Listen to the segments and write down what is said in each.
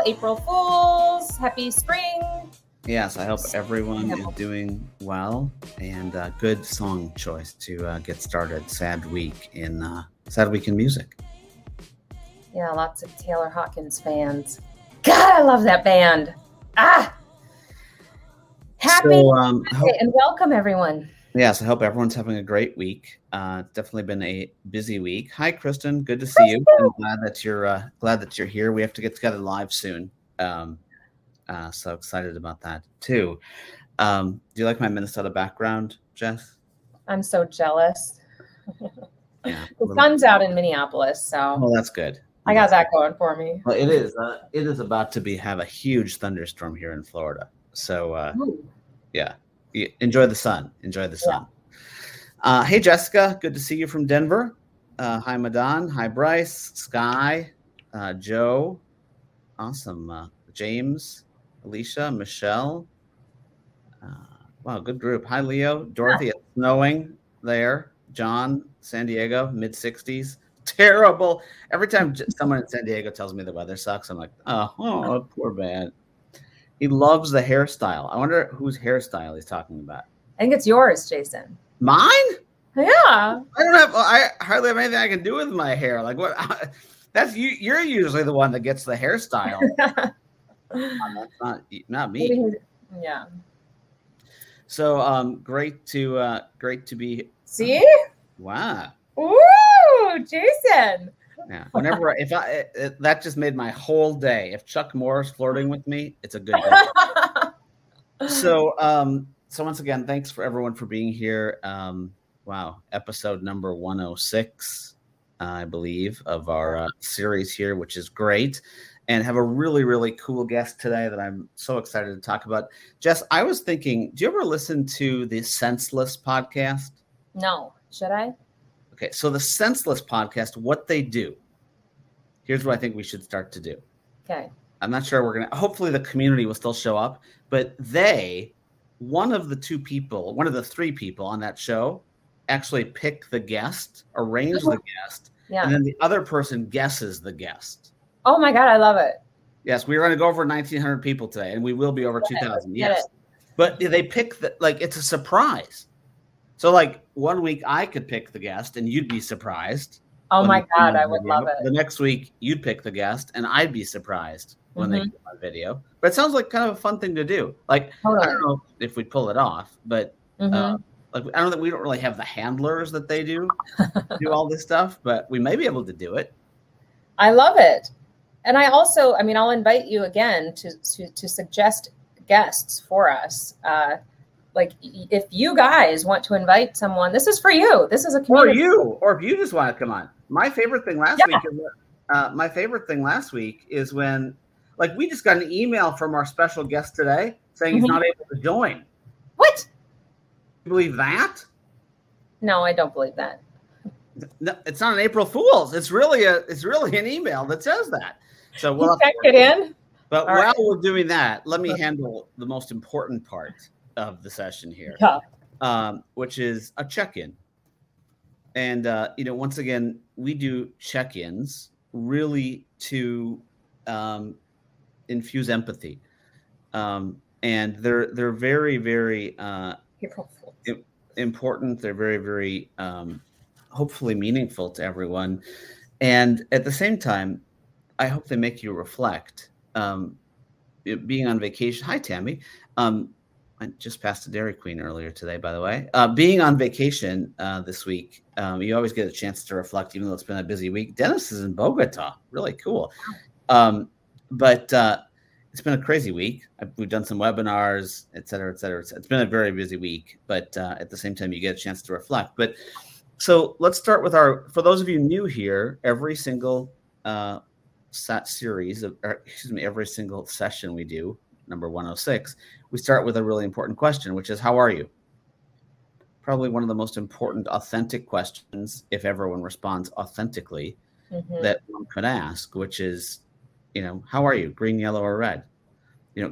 all. April Fools. Happy spring. Yes, I hope everyone is doing well, and good song choice to get started. Sad week in music. Yeah, lots of Taylor Hawkins fans. God, I love that band. And welcome everyone. Yes, I hope everyone's having a great week. Definitely been a busy week. Hi, Kristen. Good to see you. I'm glad that you're here. We have to get together live soon. So excited about that too. Do you like my Minnesota background, Jess? I'm so jealous. Yeah, the sun's out in Minneapolis, so. Well, that's good. I got that going for me. Well, it is about to have a huge thunderstorm here in Florida. So, yeah. Enjoy the sun. Yeah. Hey, Jessica. Good to see you from Denver. Hi, Madan. Hi, Bryce. Sky. Joe. Awesome. James. Alicia. Michelle. Wow, good group. Hi, Leo. Dorothy. Yeah. It's snowing there. John. San Diego. Mid-60s. Terrible. Every time someone in San Diego tells me the weather sucks, I'm like, oh, poor man. He loves the hairstyle. I wonder whose hairstyle he's talking about. I think it's yours, Jason. Mine? Yeah. I hardly have anything I can do with my hair. Like what? That's you. You're usually the one that gets the hairstyle. That's not me. Yeah. So great to be. See? Wow. Ooh, Jason. Yeah. Whenever that just made my whole day. If Chuck Morris flirting with me, it's a good day. So once again, thanks for everyone for being here. Wow, episode number 106, I believe, of our series here, which is great, and have a really, really cool guest today that I'm so excited to talk about. Jess, I was thinking, do you ever listen to the Senseless Podcast? No, should I? Okay, so the Senseless Podcast, what they do, here's what I think we should start to do. Okay. I'm not sure hopefully the community will still show up, but one of the three people on that show actually pick the guest, arrange the guest, yeah. And then the other person guesses the guest. Oh my God, I love it. Yes, we're going to go over 1,900 people today, and we will be over 2,000, yes. But they pick, it's a surprise. So, 1 week I could pick the guest and you'd be surprised. Oh, my God. I would love it. The next week you'd pick the guest and I'd be surprised when they get my video. But it sounds like kind of a fun thing to do. Totally. I don't know if we'd pull it off, but I don't think we don't really have the handlers that they do, do all this stuff, but we may be able to do it. I love it. And I also, I'll invite you again to suggest guests for us. If you guys want to invite someone, this is for you. This is a community. Or you, or if you just want to come on. My favorite thing last week is when, we just got an email from our special guest today saying he's not able to join. What? You believe that? No, I don't believe that. No, it's not an April Fool's. It's really an email that says that. So we'll check it in. But we're doing that, let me handle the most important part of the session here, which is a check-in. And, once again, we do check-ins really to infuse empathy. And they're very, very important. They're very, very hopefully meaningful to everyone. And at the same time, I hope they make you reflect. Being on vacation. Hi, Tammy. I just passed a Dairy Queen earlier today, by the way. Being on vacation this week, you always get a chance to reflect, even though it's been a busy week. Dennis is in Bogota. Really cool. But it's been a crazy week. We've done some webinars, et cetera, et cetera. It's been a very busy week, but at the same time, you get a chance to reflect. But so let's start with for those of you new here, every single every single session we do, number 106, we start with a really important question, which is, how are you? Probably one of the most important authentic questions, if everyone responds authentically, that one could ask, which is, how are you? Green, yellow, or red?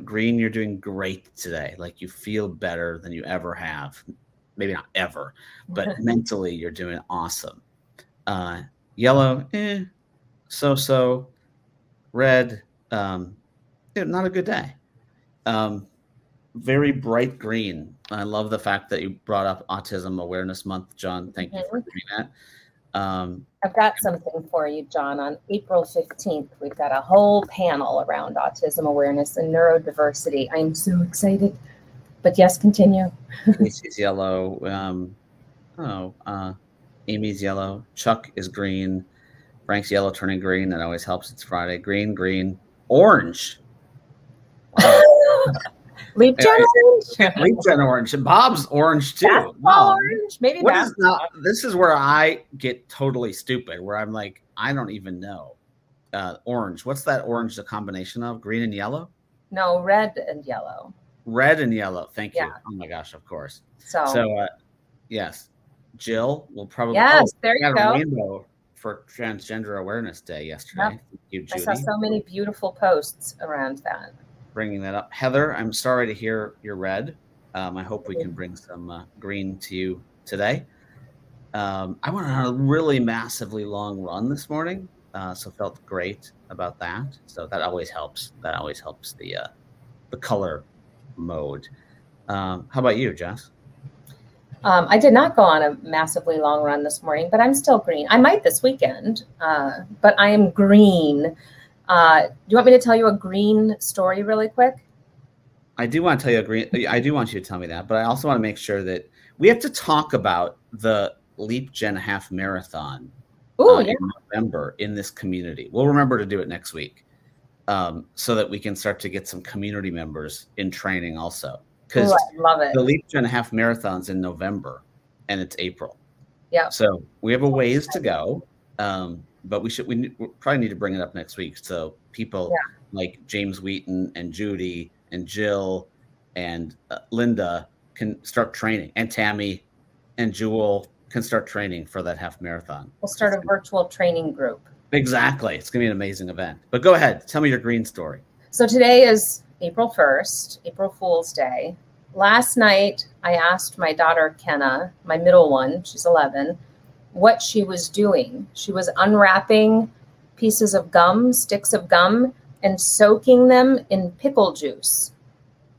Green, you're doing great today. You feel better than you ever have. Maybe not ever, but mentally you're doing awesome. Yellow, so-so. Red, not a good day. Very bright green. I love the fact that you brought up Autism Awareness Month, John. Thank you for doing that. I've got something for you, John. On April 15th, we've got a whole panel around autism awareness and neurodiversity. I'm so excited. But yes, continue. Casey's yellow. Amy's yellow. Chuck is green. Frank's yellow turning green. That always helps. It's Friday. Green, green. Orange. Wow. Leap Gen Orange. Leap Gen Orange. And Bob's orange too. Basketball orange. Maybe that's not. This is where I get totally stupid, where I'm like, I don't even know. Orange. What's that orange, the combination of? Green and yellow? No, red and yellow. Red and yellow. Thank you. Oh my gosh, of course. So yes. Jill will probably. Yes, there you go. Rainbow for Transgender Awareness Day yesterday. Yep. Thank you, Judy. I saw so many beautiful posts around that. Bringing that up. Heather, I'm sorry to hear you're red. I hope we can bring some green to you today. I went on a really massively long run this morning, so felt great about that. So that always helps. That always helps the color mode. How about you, Jess? I did not go on a massively long run this morning, but I'm still green. I might this weekend, but I am green. Do you want me to tell you a green story really quick? I do want to tell you a green. I do want you to tell me that, but I also want to make sure that we have to talk about the Leap Gen Half Marathon in November in this community. We'll remember to do it next week, so that we can start to get some community members in training also. Because the Leap Gen Half Marathon's in November, and it's April. Yeah. So we have a ways to go, but we probably need to bring it up next week. So people like James Wheaton and Judy and Jill and Linda can start training, and Tammy and Jewel can start training for that half marathon. We'll start a virtual training group. Exactly. It's going to be an amazing event. But go ahead. Tell me your green story. So today is April 1st, April Fool's Day. Last night, I asked my daughter, Kenna, my middle one, she's 11, what she was doing. She was unwrapping pieces of gum, sticks of gum, and soaking them in pickle juice.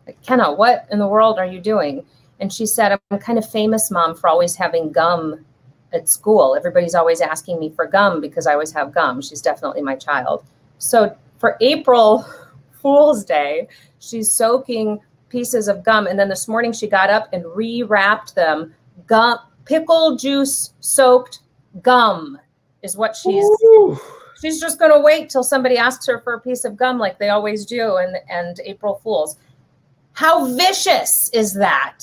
Like, Kenna, what in the world are you doing? And she said, I'm kind of famous, Mom, for always having gum at school. Everybody's always asking me for gum because I always have gum. She's definitely my child. So for April Fool's Day, she's soaking pieces of gum, and then this morning she got up and rewrapped them. Gum, pickle juice soaked gum is what she's. Ooh. She's just going to wait till somebody asks her for a piece of gum like they always do, and April Fools. How vicious is that?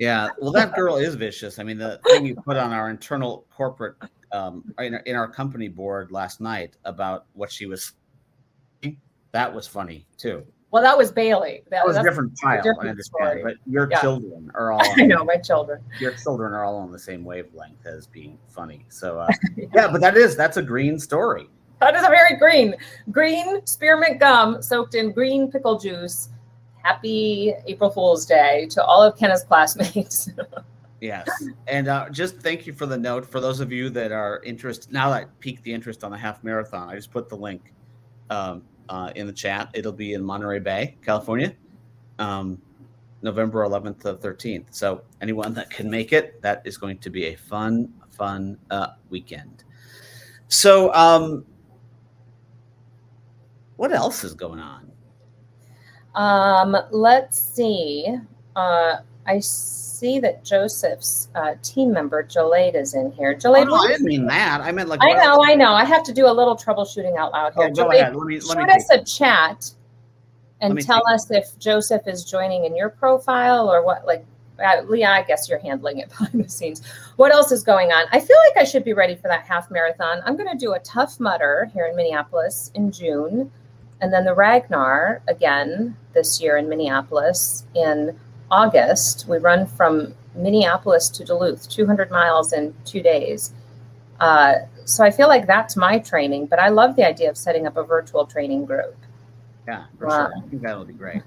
Yeah, well, that girl is vicious. I mean, the thing you put on our internal corporate in our company board last night about what she was. That was funny too. Well, that was Bailey. That was a different child. I understand, story. But your children are all. I know my children. Your children are all on the same wavelength as being funny. So but that's a green story. That is a very green spearmint gum soaked in green pickle juice. Happy April Fool's Day to all of Kenna's classmates. Yes, and just thank you for the note. For those of you that are interested, now that I piqued the interest on the half marathon, I just put the link. In the chat. It'll be in Monterey Bay, California, November 11th to 13th. So anyone that can make it, that is going to be a fun weekend. So what else is going on? Let's see. I see that Joseph's team member, Jolade, is in here. Jolade, I didn't mean that. I meant like. I know. I have to do a little troubleshooting out loud here. Go ahead. Shoot us a chat and tell us if Joseph is joining in your profile or what. Like, Leah, I guess you're handling it behind the scenes. What else is going on? I feel like I should be ready for that half marathon. I'm going to do a Tough Mudder here in Minneapolis in June, and then the Ragnar again this year in Minneapolis in August. We run from Minneapolis to Duluth, 200 miles in 2 days. So I feel like that's my training, but I love the idea of setting up a virtual training group. Yeah, for sure. I think that'll be great.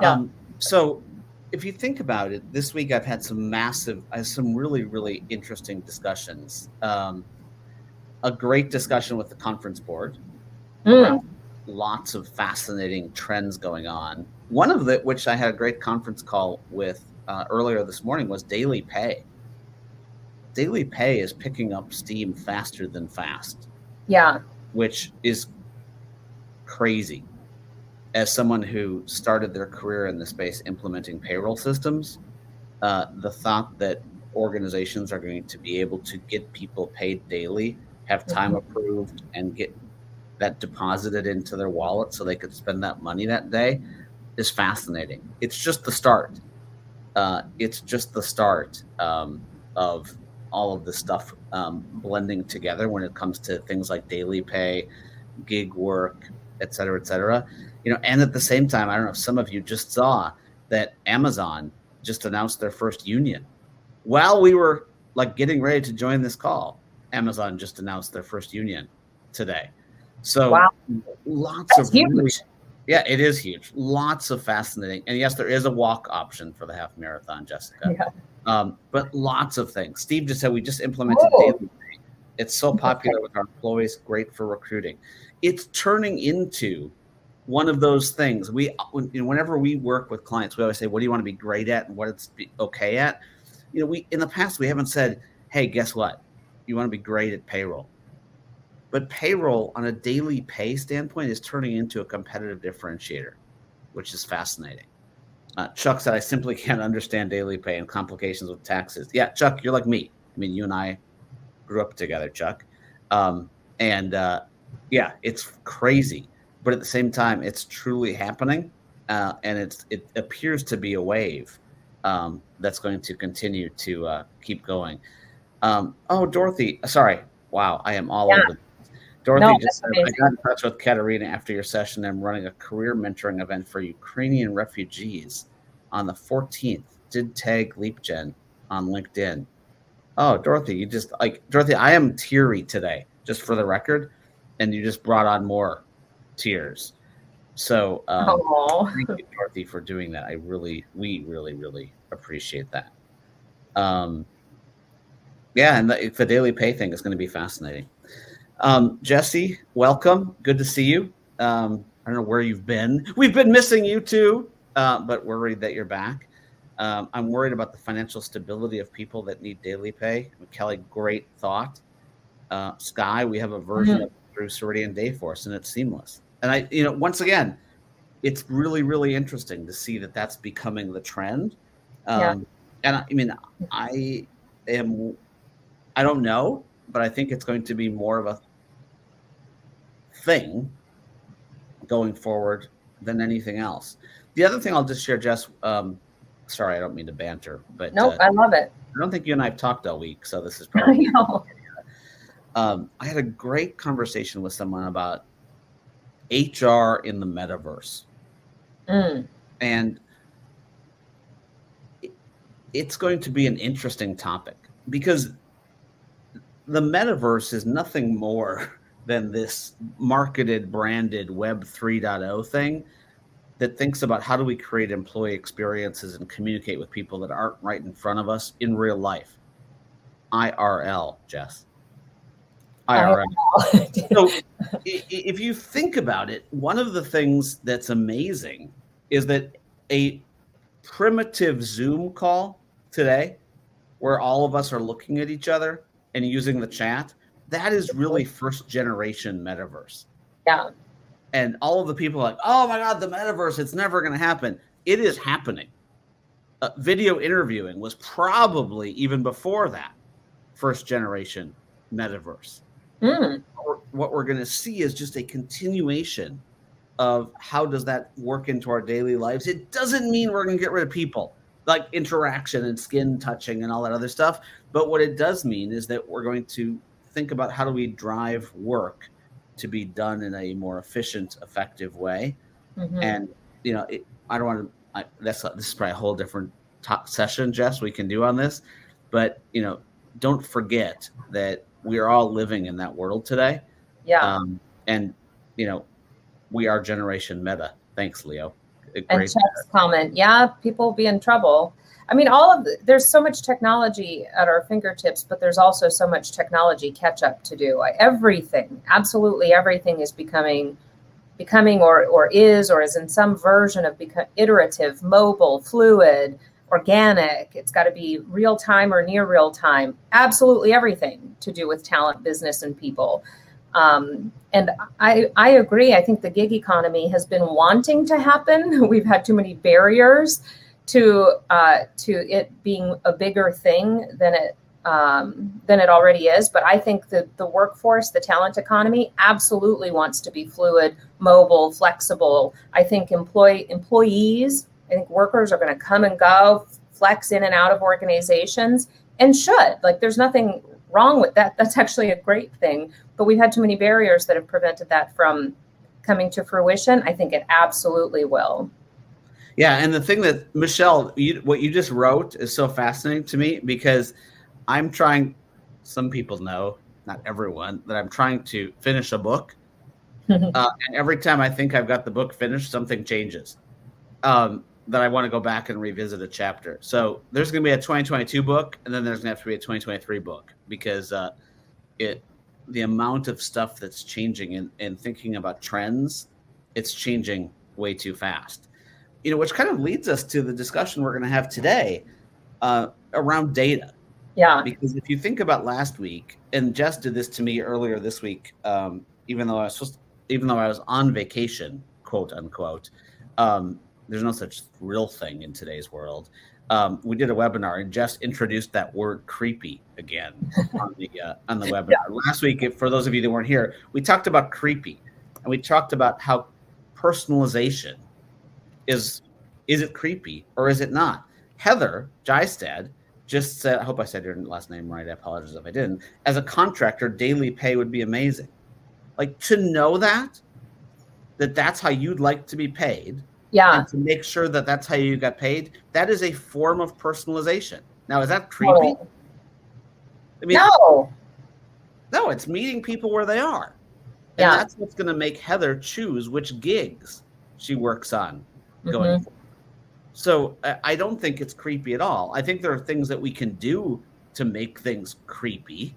Yeah. So if you think about it, this week I've had some really, really interesting discussions. A great discussion with the conference board. lots of fascinating trends going on. One of the, which I had a great conference call with earlier this morning, was daily pay. Daily pay is picking up steam faster than fast. Yeah. Which is crazy. As someone who started their career in the space implementing payroll systems, the thought that organizations are going to be able to get people paid daily, have time approved, and get that deposited into their wallet so they could spend that money that day is fascinating. It's just the start. Of all of the stuff blending together when it comes to things like daily pay, gig work, et cetera, et cetera. You know, and at the same time, I don't know if some of you just saw that Amazon just announced their first union. While we were like getting ready to join this call, Amazon just announced their first union today. So wow. That's huge. Yeah, it is huge. Lots of fascinating. And yes, there is a walk option for the half marathon, Jessica. Yeah. But lots of things. Steve just said we just implemented daily pay. It's so popular with our employees. Great for recruiting. It's turning into one of those things. Whenever we work with clients, we always say, "What do you want to be great at, and what it's okay at?" You know, we in the past we haven't said, "Hey, guess what? You want to be great at payroll." But payroll, on a daily pay standpoint, is turning into a competitive differentiator, which is fascinating. Chuck said, I simply can't understand daily pay and complications with taxes. Yeah, Chuck, you're like me. I mean, you and I grew up together, Chuck. Yeah, it's crazy. But at the same time, it's truly happening. And it appears to be a wave that's going to continue to keep going. Dorothy, sorry. Wow, I am all over. Dorothy just said, amazing. I got in touch with Katerina after your session. I'm running a career mentoring event for Ukrainian refugees on the 14th. Did tag LeapGen on LinkedIn. Oh, Dorothy, you just Dorothy, I am teary today, just for the record. And you just brought on more tears. So thank you, Dorothy, for doing that. We really appreciate that. Yeah, and the daily pay thing is going to be fascinating. Jesse, welcome. Good to see you. I don't know where you've been. We've been missing you too, but worried that you're back. I'm worried about the financial stability of people that need daily pay. Kelly, great thought. Sky, we have a version of it through Ceridian Dayforce, and it's seamless. And once again, it's really, really interesting to see that that's becoming the trend. And I don't know. But I think it's going to be more of a thing going forward than anything else. The other thing I'll just share, Jess, sorry, I don't mean to banter, but nope, I love it. I don't think you and I have talked all week, so this is probably. I know. I had a great conversation with someone about HR in the metaverse, and it's going to be an interesting topic because the metaverse is nothing more than this marketed, branded Web 3.0 thing that thinks about how do we create employee experiences and communicate with people that aren't right in front of us in real life. IRL, Jess. IRL. So if you think about it, one of the things that's amazing is that a primitive Zoom call today where all of us are looking at each other and using the chat, that is really first generation metaverse. Yeah. And all of the people are like, oh my God, the metaverse, it's never going to happen. It is happening. Video interviewing was probably even before that first generation metaverse. What we're going to see is just a continuation of how does that work into our daily lives. It doesn't mean we're going to get rid of people, like interaction and skin touching and all that other stuff. But what it does mean is that we're going to think about how do we drive work to be done in a more efficient, effective way. And, this is probably a whole different session, Jess, we can do on this. But, don't forget that we are all living in that world today. Yeah. We are Generation Meta. Thanks, Leo. And Chuck's comment, people will be in trouble. I mean, there's so much technology at our fingertips, but there's also so much technology catch up to do. Everything, absolutely everything, is becoming becoming or is in some version of iterative, mobile, fluid, organic. It's got to be real time or near real time. Absolutely everything to do with talent, business, and people. And I agree. I think the gig economy has been wanting to happen. We've had too many barriers to it being a bigger thing than it already is. But I think that the workforce, the talent economy, absolutely wants to be fluid, mobile, flexible. I think employees, I think workers are going to come and go, flex in and out of organizations, and should. Like, there's nothing wrong with that. That's actually a great thing. But we've had too many barriers that have prevented that from coming to fruition. I think it absolutely will. Yeah. And the thing that, Michelle, what you just wrote is so fascinating to me, because I'm trying, some people know, not everyone, that I'm trying to finish a book. And every time I think I've got the book finished, something changes, that I want to go back and revisit a chapter. So there's going to be a 2022 book, and then there's going to have to be a 2023 book, because the amount of stuff that's changing and thinking about trends, it's changing way too fast. You know, which kind of leads us to the discussion we're going to have today around data. Yeah. Because if you think about last week, and Jess did this to me earlier this week, even though I was on vacation, quote unquote, there's no such real thing in today's world. We did a webinar, and Jess introduced that word "creepy" again on the webinar. Yeah. Last week, for those of you that weren't here, we talked about creepy, and we talked about how personalization is it creepy or is it not? Heather Jystad just said, I hope I said your last name right, I apologize if I didn't, as a contractor, daily pay would be amazing. Like, to know that that's how you'd like to be paid. Yeah. And to make sure that that's how you got paid, that is a form of personalization. Now, is that creepy? Oh. I mean, no, it's meeting people where they are. And yeah, that's what's going to make Heather choose which gigs she works on going forward. So I don't think it's creepy at all. I think there are things that we can do to make things creepy,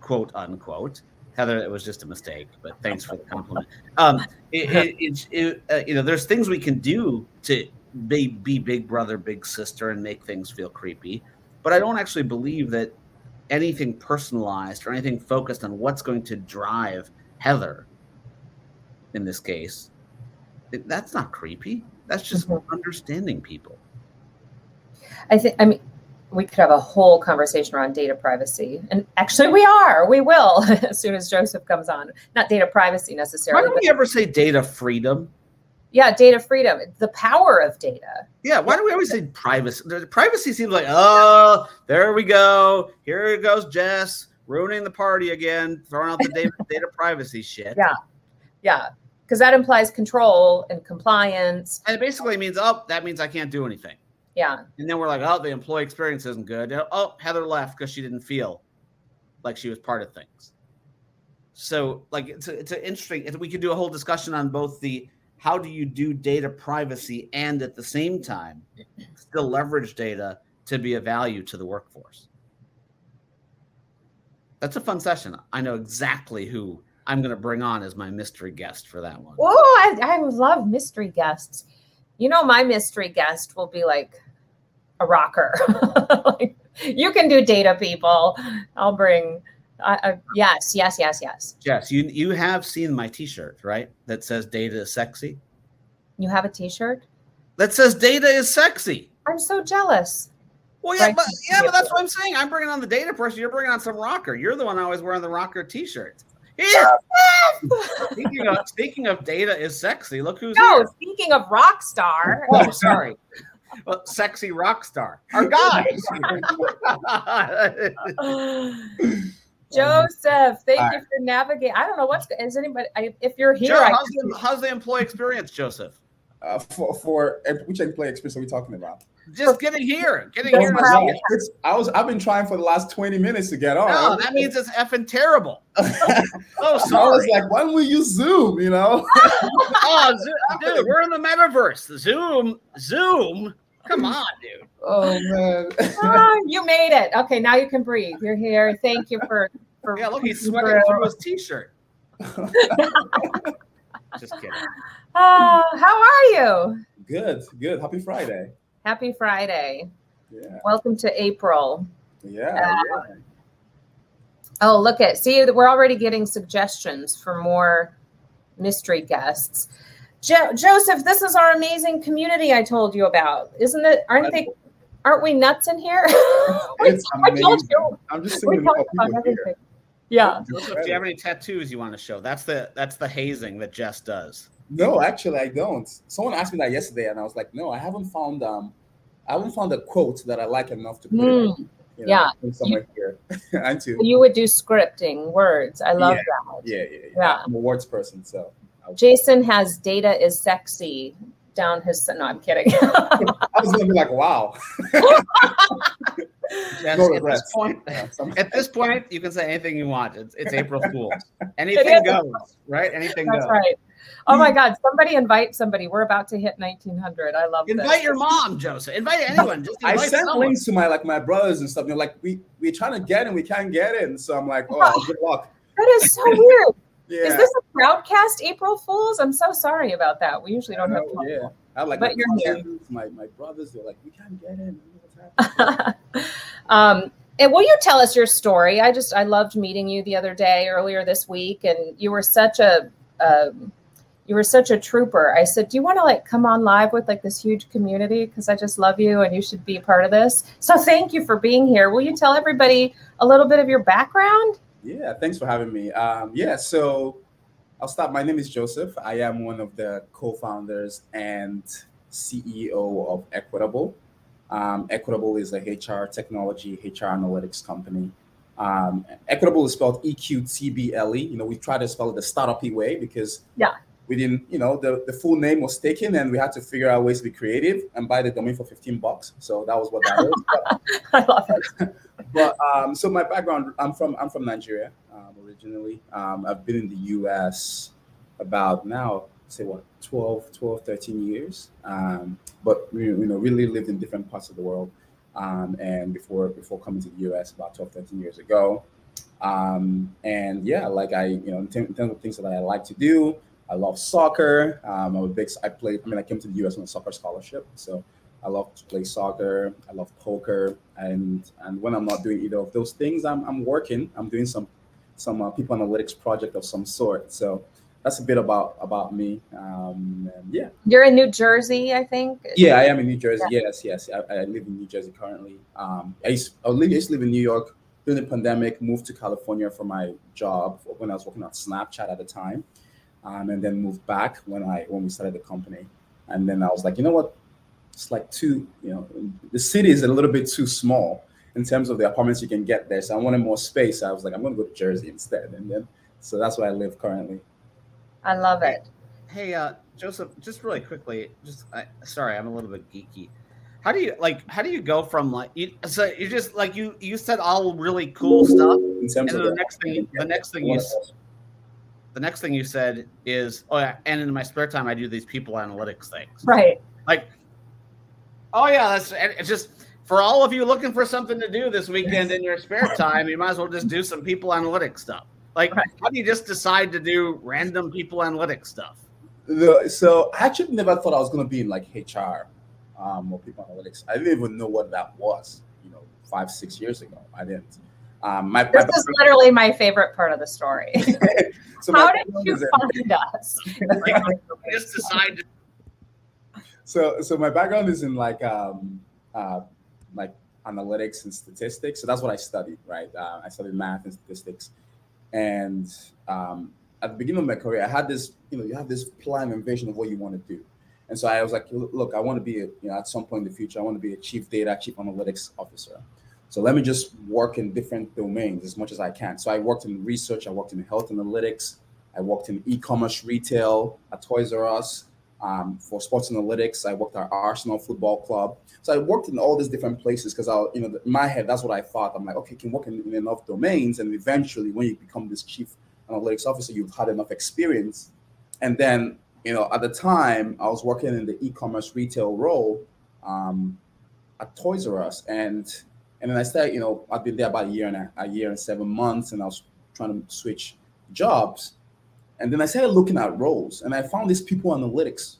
quote unquote. Heather, it was just a mistake, but thanks for the compliment. There's things we can do to be big brother, big sister, and make things feel creepy. But I don't actually believe that anything personalized or anything focused on what's going to drive Heather, in this case, that's not creepy. That's just understanding people. I mean, we could have a whole conversation around data privacy. And actually we will, as soon as Joseph comes on. Not data privacy necessarily. Why don't we ever say data freedom? Yeah, data freedom. The power of data. Yeah, why do we always say privacy? Privacy seems like, oh, there we go. Here goes Jess, ruining the party again, throwing out the data privacy shit. Yeah. Because that implies control and compliance. And it basically means, that means I can't do anything. Yeah. And then we're like, the employee experience isn't good. Oh, Heather left because she didn't feel like she was part of things. So, like, it's an interesting, we could do a whole discussion on both the how do you do data privacy and at the same time still leverage data to be of value to the workforce. That's a fun session. I know exactly who I'm going to bring on as my mystery guest for that one. Oh, I love mystery guests. You know, my mystery guest will be like a rocker. Like, you can do data, people. I'll bring. Yes. Yes, you have seen my T-shirt, right? That says data is sexy. You have a T-shirt that says data is sexy. I'm so jealous. Well, yeah, but that's what I'm saying. I'm bringing on the data person. You're bringing on some rocker. You're the one always wearing the rocker T-shirt. Yeah. Speaking of data is sexy, look who's here. No, speaking of rock star. Oh, sorry. Well, sexy rock star. Our guys. Joseph, thank you for navigating. I don't know if you're here. Joe, how's the employee experience, Joseph? For which employee experience are we talking about? Just getting here. I've been trying for the last 20 minutes to get on. No, that means it's effing terrible. Sorry. I was like, why don't we use Zoom, you know? Dude, we're in the metaverse. Zoom. Come on, dude. Oh, man. You made it. Okay, now you can breathe. You're here. Thank you for... look, he's sweating through his T-shirt. Just kidding. How are you? Good. Happy Friday. Yeah. Welcome to April. Yeah. Oh, look at, see, we're already getting suggestions for more mystery guests. Joseph, this is our amazing community I told you about. Isn't it? Aren't we nuts in here? I told you. I'm just saying about everything. Yeah. Joseph, do you have any tattoos you want to show? That's the hazing that Jess does. No, actually, I don't. Someone asked me that yesterday, and I was like, no, I haven't found a quote that I like enough to put it in. Somewhere here. I too. You would do scripting, words. I love that. Yeah. I'm a words person, so. Jason has data is sexy down his. No, I'm kidding. I was gonna be like, wow. At this point, you can say anything you want. It's April Fool's. Anything goes, right? That's right. Oh my God! Somebody invite somebody. We're about to hit 1900. I love this. Invite your mom, Joseph. Invite anyone. Just invite someone. Links to my my brothers and stuff. They're like, we're trying to get in, we can't get in. So I'm like, good luck. That is so weird. Yeah. Is this a broadcast April Fools? I'm so sorry about that. We usually don't have time. Yeah. I like but you're here. My brothers, they're like, we can't get in. And will you tell us your story? I loved meeting you the other day, earlier this week, and you were such a trooper. I said, do you want to come on live with this huge community? Because I just love you and you should be a part of this. So thank you for being here. Will you tell everybody a little bit of your background? Yeah, thanks for having me. So I'll start. My name is Joseph. I am one of the co-founders and CEO of Equitable. Equitable is a HR analytics company. Equitable is spelled EQTBLE. We tried to spell it the startup-y way because we didn't, the full name was taken and we had to figure out ways to be creative and buy the domain for $15. So that was what that was. I love it. But so my background, I'm from Nigeria originally. I've been in the U.S. about 13 years. But really lived in different parts of the world. And before coming to the U.S. about 12, 13 years ago. In terms of things that I like to do, I love soccer. I came to the U.S. on a soccer scholarship, so I love to play soccer. I love poker, and when I'm not doing either of those things, I'm working. I'm doing some people analytics project of some sort. So that's a bit about me. You're in New Jersey, I think. Yeah, I am in New Jersey. Yeah. Yes. I live in New Jersey currently. I used to live in New York during the pandemic. Moved to California for my job when I was working on Snapchat at the time, and then moved back when we started the company. And then I was like, you know what? It's the city is a little bit too small in terms of the apartments you can get there. So I wanted more space. I was like, I'm going to go to Jersey instead. And then, so that's where I live currently. I love it. Hey, Joseph, just really quickly, sorry, I'm a little bit geeky. How do you go from you said all really cool stuff. In terms and of the next thing you said is, and in my spare time, I do these people analytics things. Right. It's just for all of you looking for something to do this weekend in your spare time, you might as well just do some people analytics stuff. How do you just decide to do random people analytics stuff? So I actually never thought I was going to be in HR or people analytics. I didn't even know what that was, 5-6 years ago. I didn't. This is literally my favorite part of the story. So how did you find us? Just decided. So my background is in analytics and statistics. So that's what I studied, right? I studied math and statistics. And at the beginning of my career, I had this, you have this plan and vision of what you want to do. And so I was like, look, I want to be, at some point in the future, I want to be a chief analytics officer. So let me just work in different domains as much as I can. So I worked in research. I worked in health analytics. I worked in e-commerce retail at Toys R Us. For sports analytics, I worked at Arsenal Football Club. So I worked in all these different places because in my head, that's what I thought. I'm like, okay, I can work in enough domains, and eventually, when you become this chief analytics officer, you've had enough experience. And then, at the time, I was working in the e-commerce retail role at Toys R Us, and then I started. I've been there about a year and 7 months, and I was trying to switch jobs. And then I started looking at roles, and I found this people analytics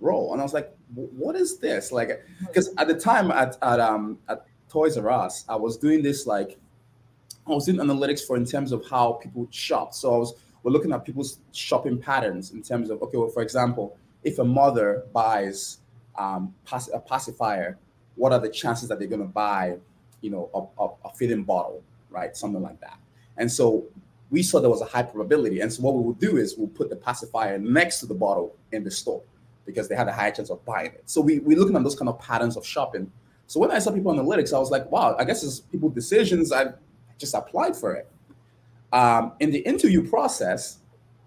role. And I was like, what is this? Like, because at the time at Toys R Us, I was doing this, like, I was doing analytics for in terms of how people shop. So we're looking at people's shopping patterns in terms of, okay, well, for example, if a mother buys a pacifier, what are the chances that they're going to buy, you know, a feeding bottle, right? Something like that. And so we saw there was a high probability. And so what we would do is we'll put the pacifier next to the bottle in the store because they had a high chance of buying it. So we're looking at those kind of patterns of shopping. So when I saw people analytics, I was like, wow, I guess it's people's decisions. I just applied for it. In the interview process,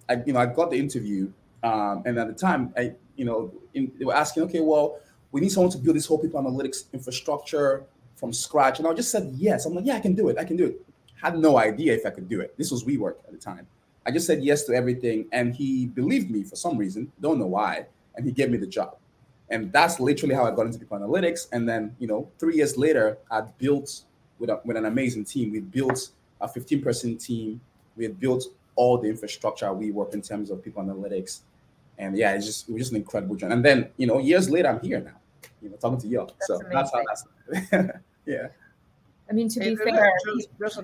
I got the interview. And at the time, they were asking, okay, well, we need someone to build this whole people analytics infrastructure from scratch. And I just said, yes. I'm like, yeah, I can do it. Had no idea if I could do it. This was WeWork at the time. I just said yes to everything. And he believed me for some reason, don't know why. And he gave me the job. And that's literally how I got into people analytics. And then, 3 years later, I built with an amazing team. We built a 15-person team. We had built all the infrastructure at WeWork in terms of people analytics. And yeah, it was just an incredible journey. And then, years later, I'm here now, talking to y'all. So amazing. That's how that's, yeah. I mean, to be fair,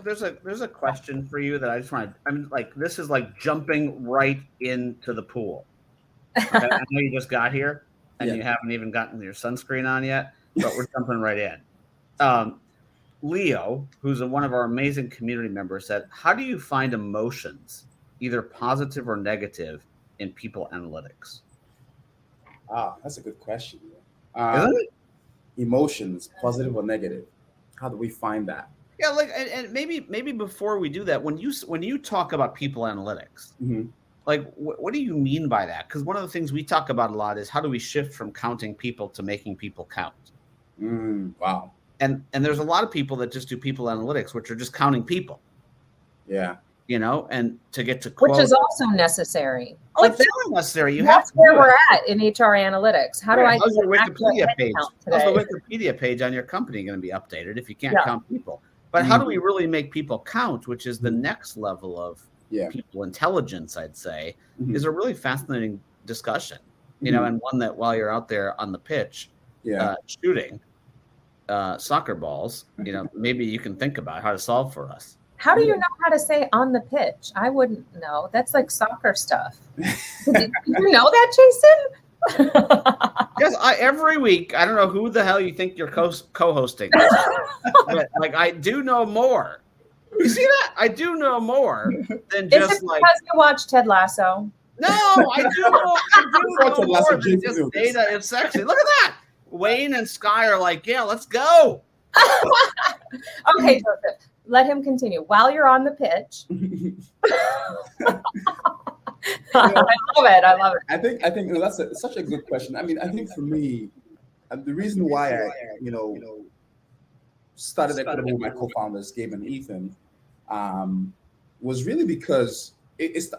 there's a question for you that I just want to, this is like jumping right into the pool. Okay? I know you just got here and you haven't even gotten your sunscreen on yet, but we're jumping right in. Leo, who's one of our amazing community members, said, how do you find emotions, either positive or negative, in people analytics? That's a good question. Isn't it? Emotions, positive or negative. How do we find that? Yeah, and maybe before we do that, when you talk about people analytics, what do you mean by that? Because one of the things we talk about a lot is how do we shift from counting people to making people count? Wow. And there's a lot of people that just do people analytics, which are just counting people. Yeah. And to get to quote, which is also necessary. Oh, it's really necessary. That's where we're at in HR analytics. How do I? How's your Wikipedia page? How's the Wikipedia page on your company going to be updated if you can't count people? But how do we really make people count? Which is the next level of people intelligence. I'd say is a really fascinating discussion. And one that while you're out there on the pitch, shooting soccer balls, maybe you can think about how to solve for us. How do you know how to say on the pitch? I wouldn't know. That's like soccer stuff. Did you know that, Jason? Yes, every week, I don't know who the hell you think you're co-hosting. But I do know more. You see that? I do know more than just because you watch Ted Lasso? No, I do know more than just data is sexy. Look at that. Wayne and Sky are like, yeah, let's go. Okay, Joseph. Let him continue. While you're on the pitch. I love it. I think that's such a good question. I think for me, the reason why I, started Equitable with my co-founders, Gabe and Ethan, was really because it's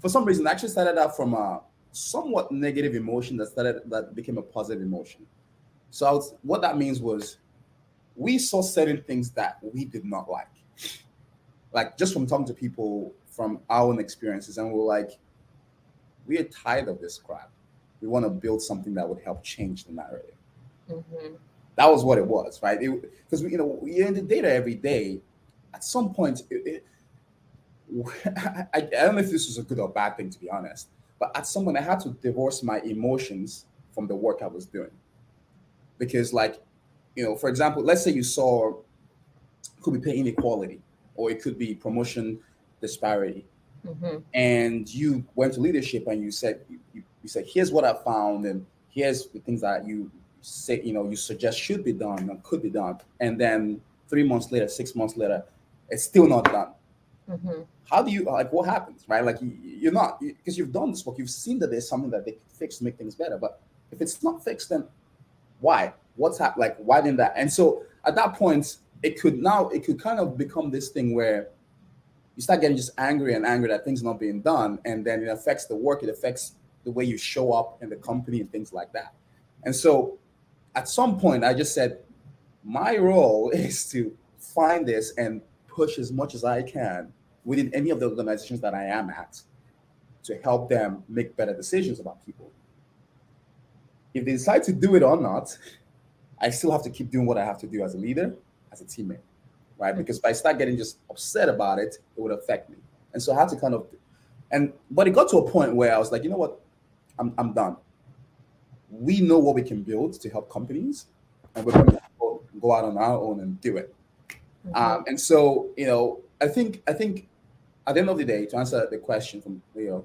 for some reason, I actually started out from a somewhat negative emotion that became a positive emotion. So what that means was, we saw certain things that we did not like just from talking to people from our own experiences. And we're like, we are tired of this crap. We want to build something that would help change the narrative. That was what it was, right? Because we in the data every day. At some point, I don't know if this was a good or bad thing, to be honest, but at some point I had to divorce my emotions from the work I was doing. Because for example, let's say you saw, it could be pay inequality, or it could be promotion disparity. And you went to leadership and you said, here's what I found, and here's the things that you say, you suggest should be done or could be done. And then 3 months later, 6 months later, it's still not done. How do you, what happens, right? You're not, because you've done this work, you've seen that there's something that they can fix to make things better. But if it's not fixed, then why? What's happened? Why didn't that? And so at that point, it could kind of become this thing where you start getting just angry that things are not being done. And then it affects the work. It affects the way you show up in the company and things like that. And so at some point, I just said, my role is to find this and push as much as I can within any of the organizations that I am at to help them make better decisions about people. If they decide to do it or not, I still have to keep doing what I have to do as a leader, as a teammate, right? Because if I start getting just upset about it, it would affect me. And so I had to kind of, but it got to a point where I was like, you know what, I'm done. We know what we can build to help companies, and we're going to go out on our own and do it. Mm-hmm. And so, you know, I think at the end of the day, to answer the question from Leo,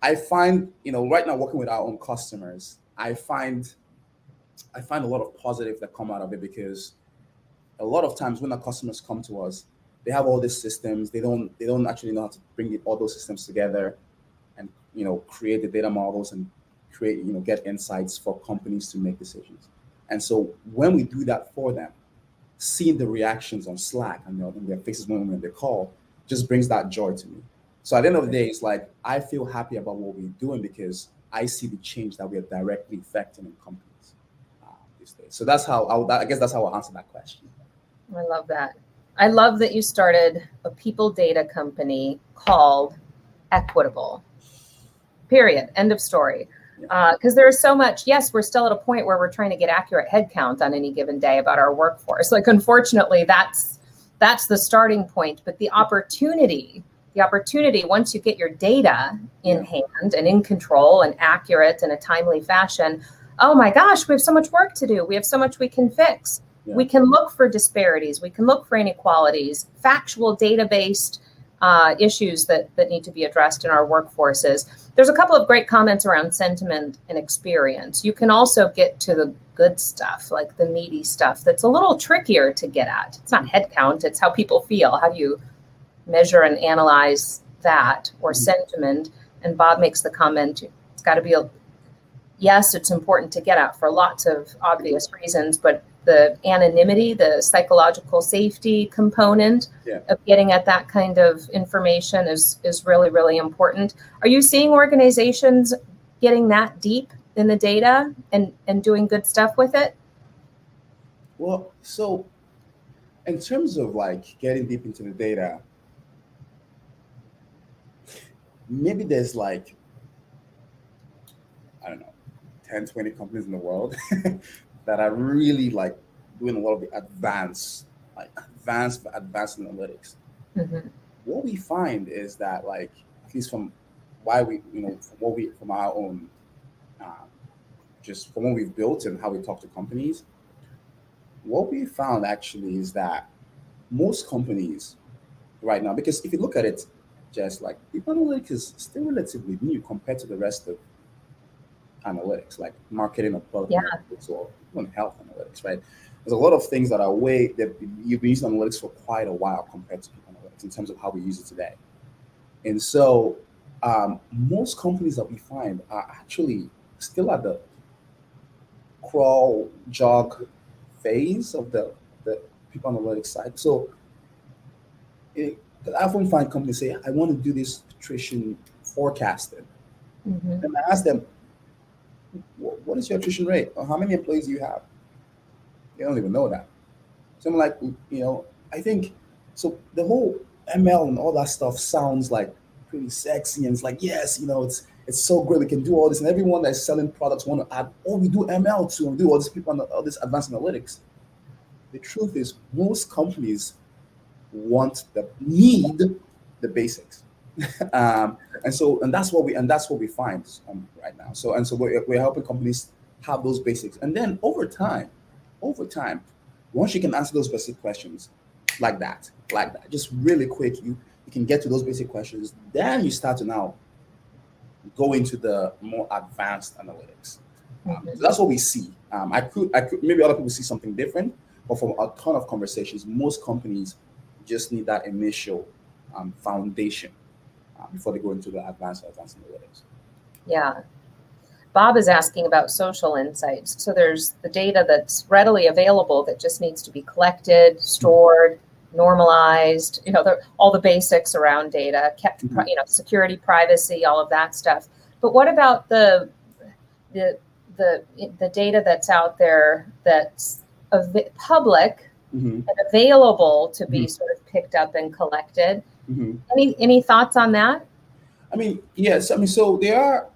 I find, you know, right now working with our own customers, I find a lot of positive that come out of it, because a lot of times when our customers come to us, they have all these systems. They don't actually know how to bring all those systems together and, you know, create the data models and create, you know, get insights for companies to make decisions. And so when we do that for them, seeing the reactions on Slack and on their faces when they call just brings that joy to me. So at the end of the day, it's like, I feel happy about what we're doing because I see the change that we are directly affecting in companies. So that's how I guess that's how I'll answer that question. I love that. I love that you started a people data company called Equitable. Period. End of story. Because there is so much. Yes, we're still at a point where we're trying to get accurate headcount on any given day about our workforce. Like, unfortunately, that's the starting point. But the opportunity once you get your data in hand and in control and accurate in a timely fashion. Oh my gosh, we have so much work to do. We have so much we can fix. Yeah. We can look for disparities. We can look for inequalities, factual data-based issues that need to be addressed in our workforces. There's a couple of great comments around sentiment and experience. You can also get to the good stuff, like the meaty stuff that's a little trickier to get at. It's not headcount, it's how people feel. How do you measure and analyze that or sentiment? And Bob makes the comment, it's got to be yes, it's important to get at for lots of obvious reasons, but the anonymity, the psychological safety component of getting at that kind of information is really, really important. Are you seeing organizations getting that deep in the data and doing good stuff with it? Well, so in terms of like getting deep into the data, maybe there's like, I don't know, 10, 20 companies in the world that are really like doing a lot of the advanced analytics. Mm-hmm. What we find is that, like, at least from our own, just from what we've built and how we talk to companies, what we found actually is that most companies right now, because if you look at it, just like the analytics is still relatively new compared to the rest of analytics, like marketing or product analytics or even health analytics, right? There's a lot of things that are way that you've been using analytics for quite a while compared to analytics in terms of how we use it today. And so most companies that we find are actually still at the crawl, jog phase of the people analytics side. So I often find companies say, I want to do this attrition forecasting. Mm-hmm. And I ask them, what is your attrition rate? Or how many employees do you have? They don't even know that. So I'm like, you know, I think, so the whole ML and all that stuff sounds like pretty sexy. And it's like, yes, you know, it's so great. We can do all this. And everyone that's selling products want to add, oh, we do ML too. And do all these people, all this advanced analytics. The truth is most companies need the basics. And that's what we find right now. So, and so we're helping companies have those basics. And then over time, once you can answer those basic questions like that, just really quick, you can get to those basic questions. Then you start to now go into the more advanced analytics. So that's what we see. I could, maybe other people see something different, but from a ton of conversations, most companies just need that initial foundation before they go into the advanced analytics. Yeah. Bob is asking about social insights. So there's the data that's readily available that just needs to be collected, stored, normalized, you know, all the basics around data, kept, you know, security, privacy, all of that stuff. But what about the data that's out there that's public and available to be sort of picked up and collected? Any thoughts on that? I mean, yes. I mean, so there are.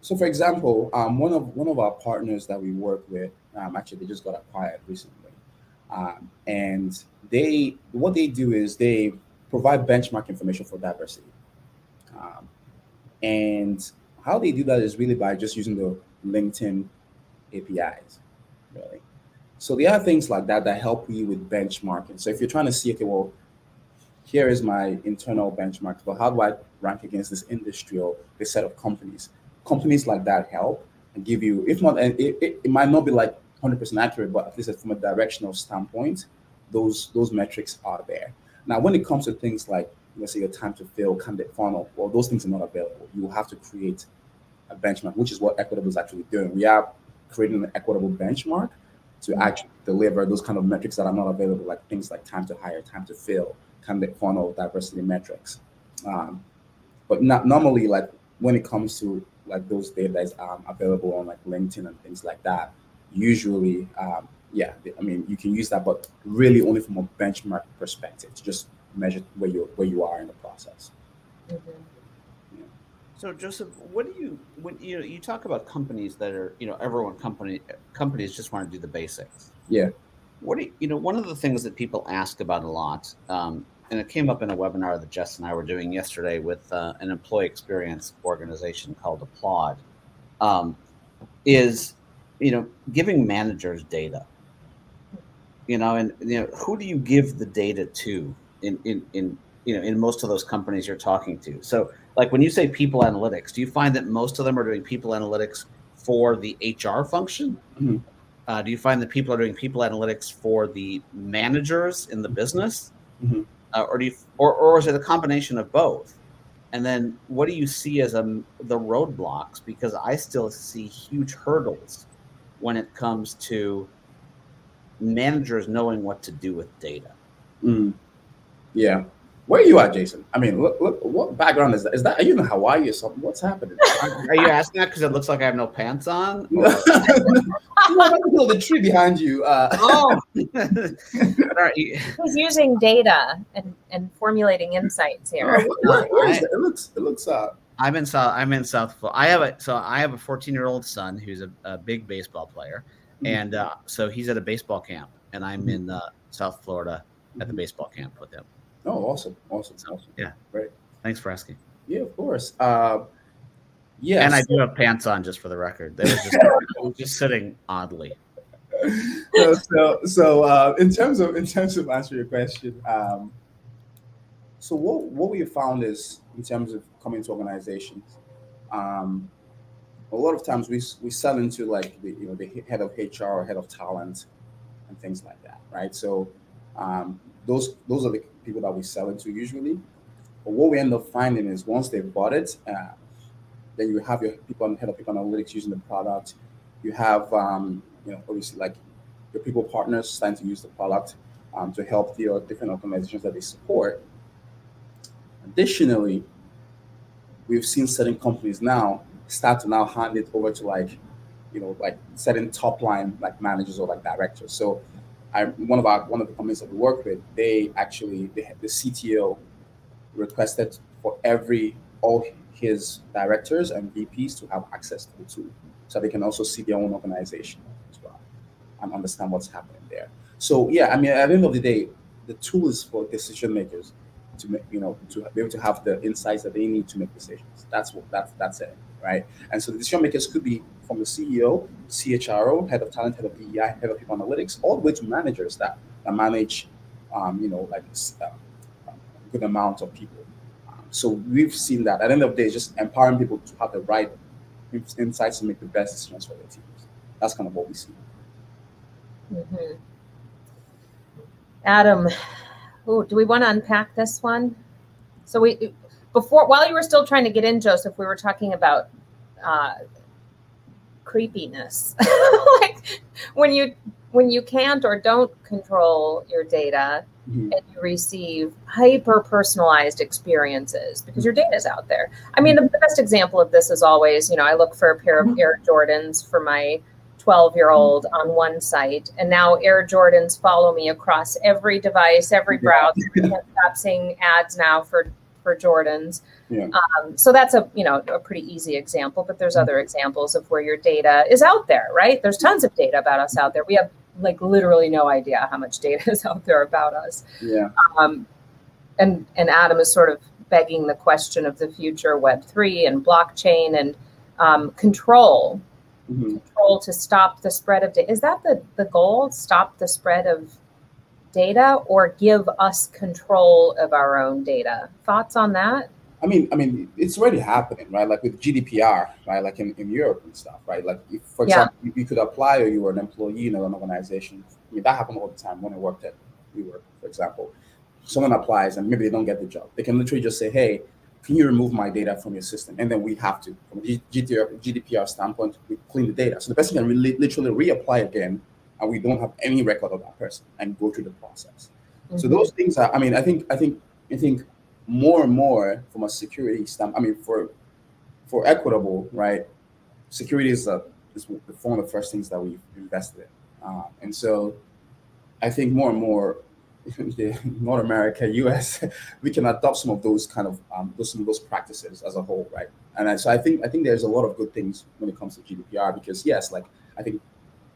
So, for example, one of our partners that we work with, actually, they just got acquired recently, and what they do is they provide benchmark information for diversity, and how they do that is really by just using the LinkedIn APIs, really. So there are things like that that help you with benchmarking. So if you're trying to see, okay, well, here is my internal benchmark, but how do I rank against this industry or this set of companies? Companies like that help and give you, if not, and it might not be like 100% accurate, but at least from a directional standpoint, those metrics are there. Now, when it comes to things like, let's say, your time to fail, candidate funnel, well, those things are not available. You have to create a benchmark, which is what Equitable is actually doing. We are creating an Equitable benchmark to actually deliver those kind of metrics that are not available, like things like time to hire, time to fail, candidate funnel, diversity metrics. But not normally, like when it comes to like those data that's available on like LinkedIn and things like that, usually, I mean, you can use that, but really only from a benchmark perspective to just measure where you are in the process. Mm-hmm. Yeah. So Joseph, when you talk about companies that are, everyone companies just want to do the basics. Yeah. What do one of the things that people ask about a lot, and it came up in a webinar that Jess and I were doing yesterday with an employee experience organization called Applaud, is, giving managers data, and who do you give the data to in most of those companies you're talking to? So like when you say people analytics, do you find that most of them are doing people analytics for the HR function? Mm-hmm. Do you find that people are doing people analytics for the managers in the business? Mm-hmm. Or is it a combination of both? And then what do you see as the roadblocks? Because I still see huge hurdles when it comes to managers knowing what to do with data. Mm. Yeah. Where you are, Jason? I mean, look, what background is that? Is that, are you in Hawaii or something? What's happening? Are you asking that because it looks like I have no pants on? Or... no, the tree behind you. Oh, he's using data and formulating insights here. Where is it? It looks. I'm in South Florida. I have a 14-year-old son who's a big baseball player, mm-hmm. and so he's at a baseball camp, and I'm in South Florida at the baseball camp with him. Oh, awesome. Yeah. Great. Thanks for asking. Yeah, of course. Yes. And I do have pants on, just for the record. They were just sitting oddly. So, in terms of answering your question, so what we found is, in terms of coming to organizations, a lot of times we sell into like the head of HR or head of talent and things like that, right? So those are the people that we sell it to usually, but what we end up finding is once they bought it, then you have your people, head of people analytics using the product. You have, obviously like your people partners starting to use the product to help the different organizations that they support. Additionally, we've seen certain companies now start to now hand it over to like certain top line like managers or like directors. So. One of the companies that we work with, they actually, they had the CTO requested for all his directors and VPs to have access to the tool, so they can also see their own organization as well and understand what's happening there. So yeah, I mean, at the end of the day, the tool is for decision makers to make, to be able to have the insights that they need to make decisions. That's it, right? And so the decision makers could be from the CEO, CHRO, head of talent, head of DEI, head of people analytics, all the way to managers that manage, a good amount of people. So we've seen that at the end of the day, it's just empowering people to have the right insights to make the best decisions for their teams. That's kind of what we see. Mm-hmm. Adam, do we want to unpack this one? So while you were still trying to get in, Joseph, we were talking about creepiness, like when you can't or don't control your data, mm-hmm. and you receive hyper personalized experiences because your data is out there. I mean, the best example of this is always, I look for a pair of Air Jordans for my 12-year-old on one site, and now Air Jordans follow me across every device, every browser. I can't stop seeing ads now for for Jordans. Yeah. So that's a pretty easy example, but there's other examples of where your data is out there, right? There's tons of data about us out there. We have like literally no idea how much data is out there about us. Yeah. And Adam is sort of begging the question of the future Web3 and blockchain and control. Mm-hmm. Control to stop the spread of data. Is that the goal? Stop the spread of data, or give us control of our own data? Thoughts on that? I mean, it's already happening, right? Like with GDPR, right? Like in Europe and stuff, right? Like, if, for example, you could apply, or you were an employee in an organization. I mean, that happened all the time when I worked at WeWork, for example. Someone applies and maybe they don't get the job. They can literally just say, hey, can you remove my data from your system? And then we have to, from a GDPR standpoint, we clean the data. So the person can literally reapply again, and we don't have any record of that person, and go through the process. Mm-hmm. So those things are, I think more and more from a security standpoint, for Equitable, right? Security is one of the first things that we've invested in. And so I think more and more, North America, US, we can adopt some of those kind of those practices as a whole, right? And so I think there's a lot of good things when it comes to GDPR, because yes, like I think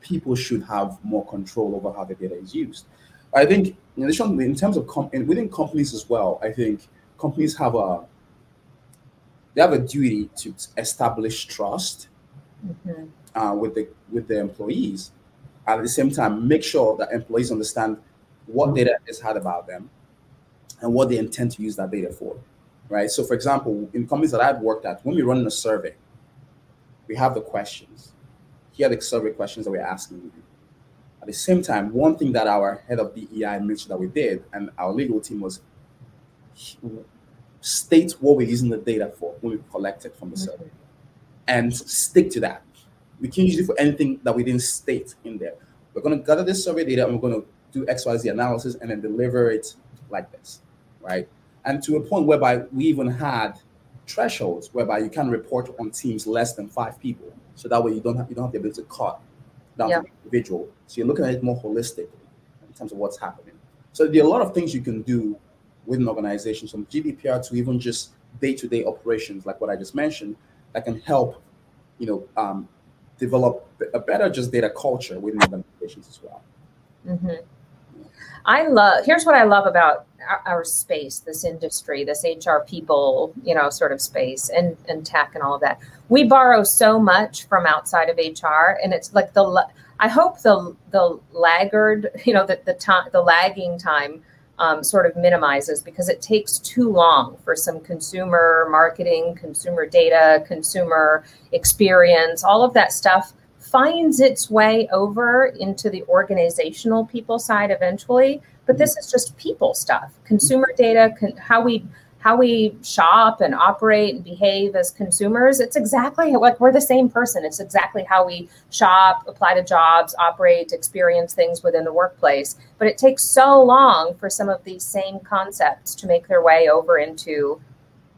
people should have more control over how the data is used. I think in addition, in terms of within companies as well, I think companies have a duty to establish trust with the employees, and at the same time make sure that employees understand what data is had about them and what they intend to use that data for, right? So for example, in companies that I've worked at, when we run a survey, we have the questions. Here are the survey questions that we're asking you. At the same time, one thing that our head of DEI made sure that we did, and our legal team, was state what we're using the data for when we collect it from the survey, and stick to that. We can't use it for anything that we didn't state in there. We're gonna gather this survey data and we're gonna do XYZ analysis and then deliver it like this, right? And to a point whereby we even had thresholds whereby you can report on teams less than 5 people. So that way you don't have the ability to cut down the individual. So you're looking at it more holistically in terms of what's happening. So there are a lot of things you can do with an organization, from GDPR to even just day-to-day operations, like what I just mentioned, that can help, develop a better just data culture within organizations as well. Mm-hmm. Here's what I love about our space, this industry, this HR people, sort of space and tech and all of that. We borrow so much from outside of HR, and it's like I hope the laggard, the lagging time sort of minimizes, because it takes too long for some consumer marketing, consumer data, consumer experience, all of that stuff finds its way over into the organizational people side eventually, but this is just people stuff, consumer data, how we shop and operate and behave as consumers. It's exactly like we're the same person. It's exactly how we shop, apply to jobs, operate, experience things within the workplace. But it takes so long for some of these same concepts to make their way over into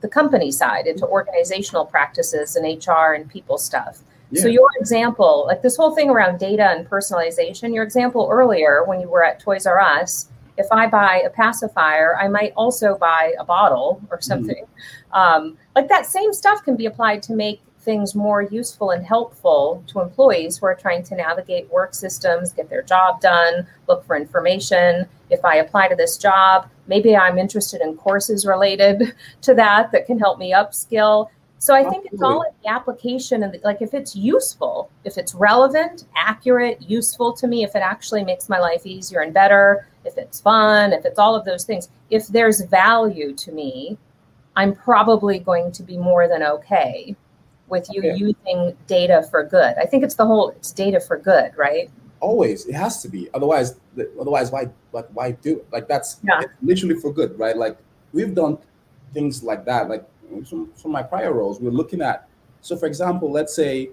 the company side, into organizational practices and HR and people stuff. Yeah. So your example, like this whole thing around data and personalization, your example earlier when you were at Toys R Us, if I buy a pacifier, I might also buy a bottle or something. Mm-hmm. Like that same stuff can be applied to make things more useful and helpful to employees who are trying to navigate work systems, get their job done, look for information. If I apply to this job, maybe I'm interested in courses related to that can help me upskill. So I think it's all in the application, and like if it's useful, if it's relevant, accurate, useful to me, if it actually makes my life easier and better, if it's fun, if it's all of those things, if there's value to me, I'm probably going to be more than okay with using data for good. I think it's data for good, right? Always, it has to be. Otherwise, why do it? Like that's literally for good, right? Like we've done things like that, like. From my prior roles, we're looking at, so for example, let's say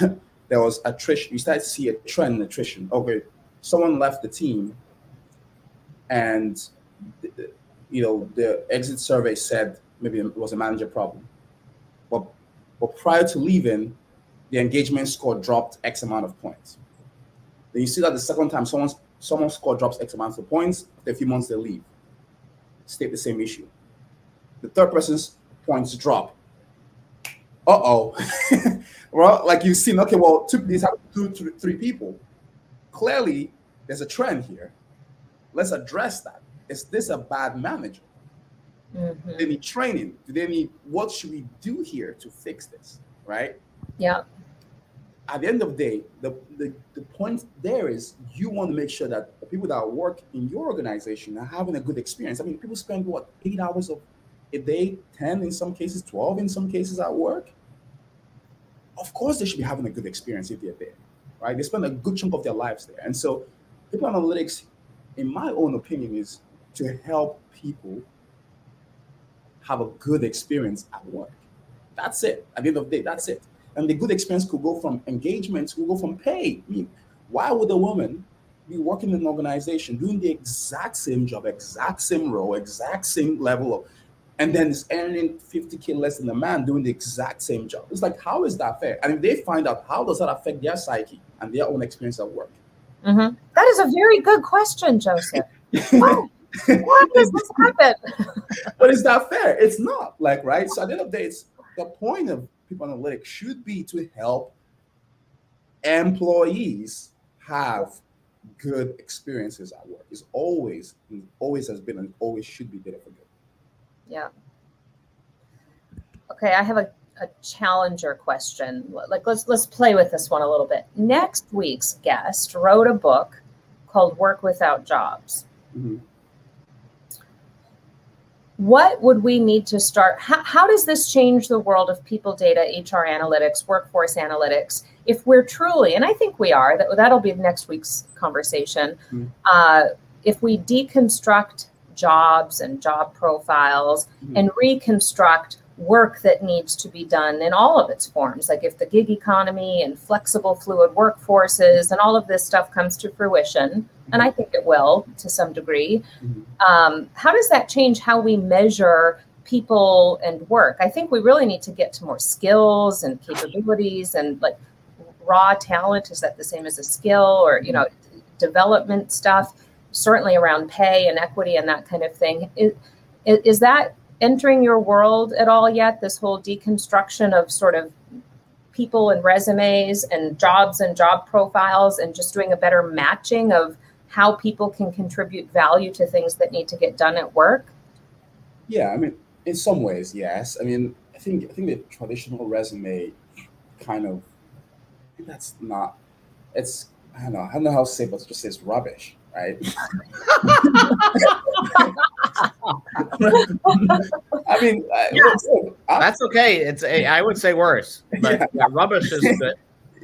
there was attrition, you start to see a trend in attrition. Okay, someone left the team and, the exit survey said maybe it was a manager problem. But prior to leaving, the engagement score dropped X amount of points. Then you see that the second time someone's score drops X amount of points, after a few months they leave. State the same issue. the third person's points drop. Well, like you've seen, okay, well, these have two, three people. Clearly, there's a trend here. Let's address that. Is this a bad manager? Mm-hmm. Do they need training? Do they need, what should we do here to fix this, right? Yeah. At the end of the day, the point there is you want to make sure that the people that work in your organization are having a good experience. I mean, people spend, what, 8 hours a day, 10 in some cases, 12 in some cases at work. Of course, they should be having a good experience if they're there, right? They spend a good chunk of their lives there. And so people analytics, in my own opinion, is to help people have a good experience at work. That's it. At the end of the day, that's it. And the good experience could go from engagement, could go from pay. I mean, why would a woman be working in an organization doing the exact same job, exact same role, exact same level of, and then is earning 50K less than a man doing the exact same job? It's like, how is that fair? And if they find out, how does that affect their psyche and their own experience at work? Mm-hmm. That is a very good question, Joseph. Why does this happen? But is that fair? It's not, like, right? So at the end of the day, it's the point of people analytics should be to help employees have good experiences at work. It's always has been and always should be better for good. Yeah. Okay, I have a challenger question. Like, let's play with this one a little bit. Next week's guest wrote a book called Work Without Jobs. Mm-hmm. What would we need to start? How does this change the world of people data, HR analytics, workforce analytics? If we're truly, and I think we are, that'll be next week's conversation. Mm-hmm. If we deconstruct jobs and job profiles mm-hmm. and reconstruct work that needs to be done in all of its forms, like if the gig economy and flexible fluid workforces and all of this stuff comes to fruition, and I think it will to some degree, how does that change how we measure people and work? I think we really need to get to more skills and capabilities, and like raw talent, is that the same as a skill, or, you know, development stuff, certainly around pay and equity and that kind of thing. Is that entering your world at all yet, this whole deconstruction of sort of people and resumes and job profiles, and just doing a better matching of how people can contribute value to things that need to get done at work? Yeah, I mean, in some ways, yes. I mean, I think the traditional resume kind of, that's not, it's, I don't know how to say, but it's just, it's rubbish, right? I mean, yes. That's okay. It's I would say worse, but yeah, rubbish is good.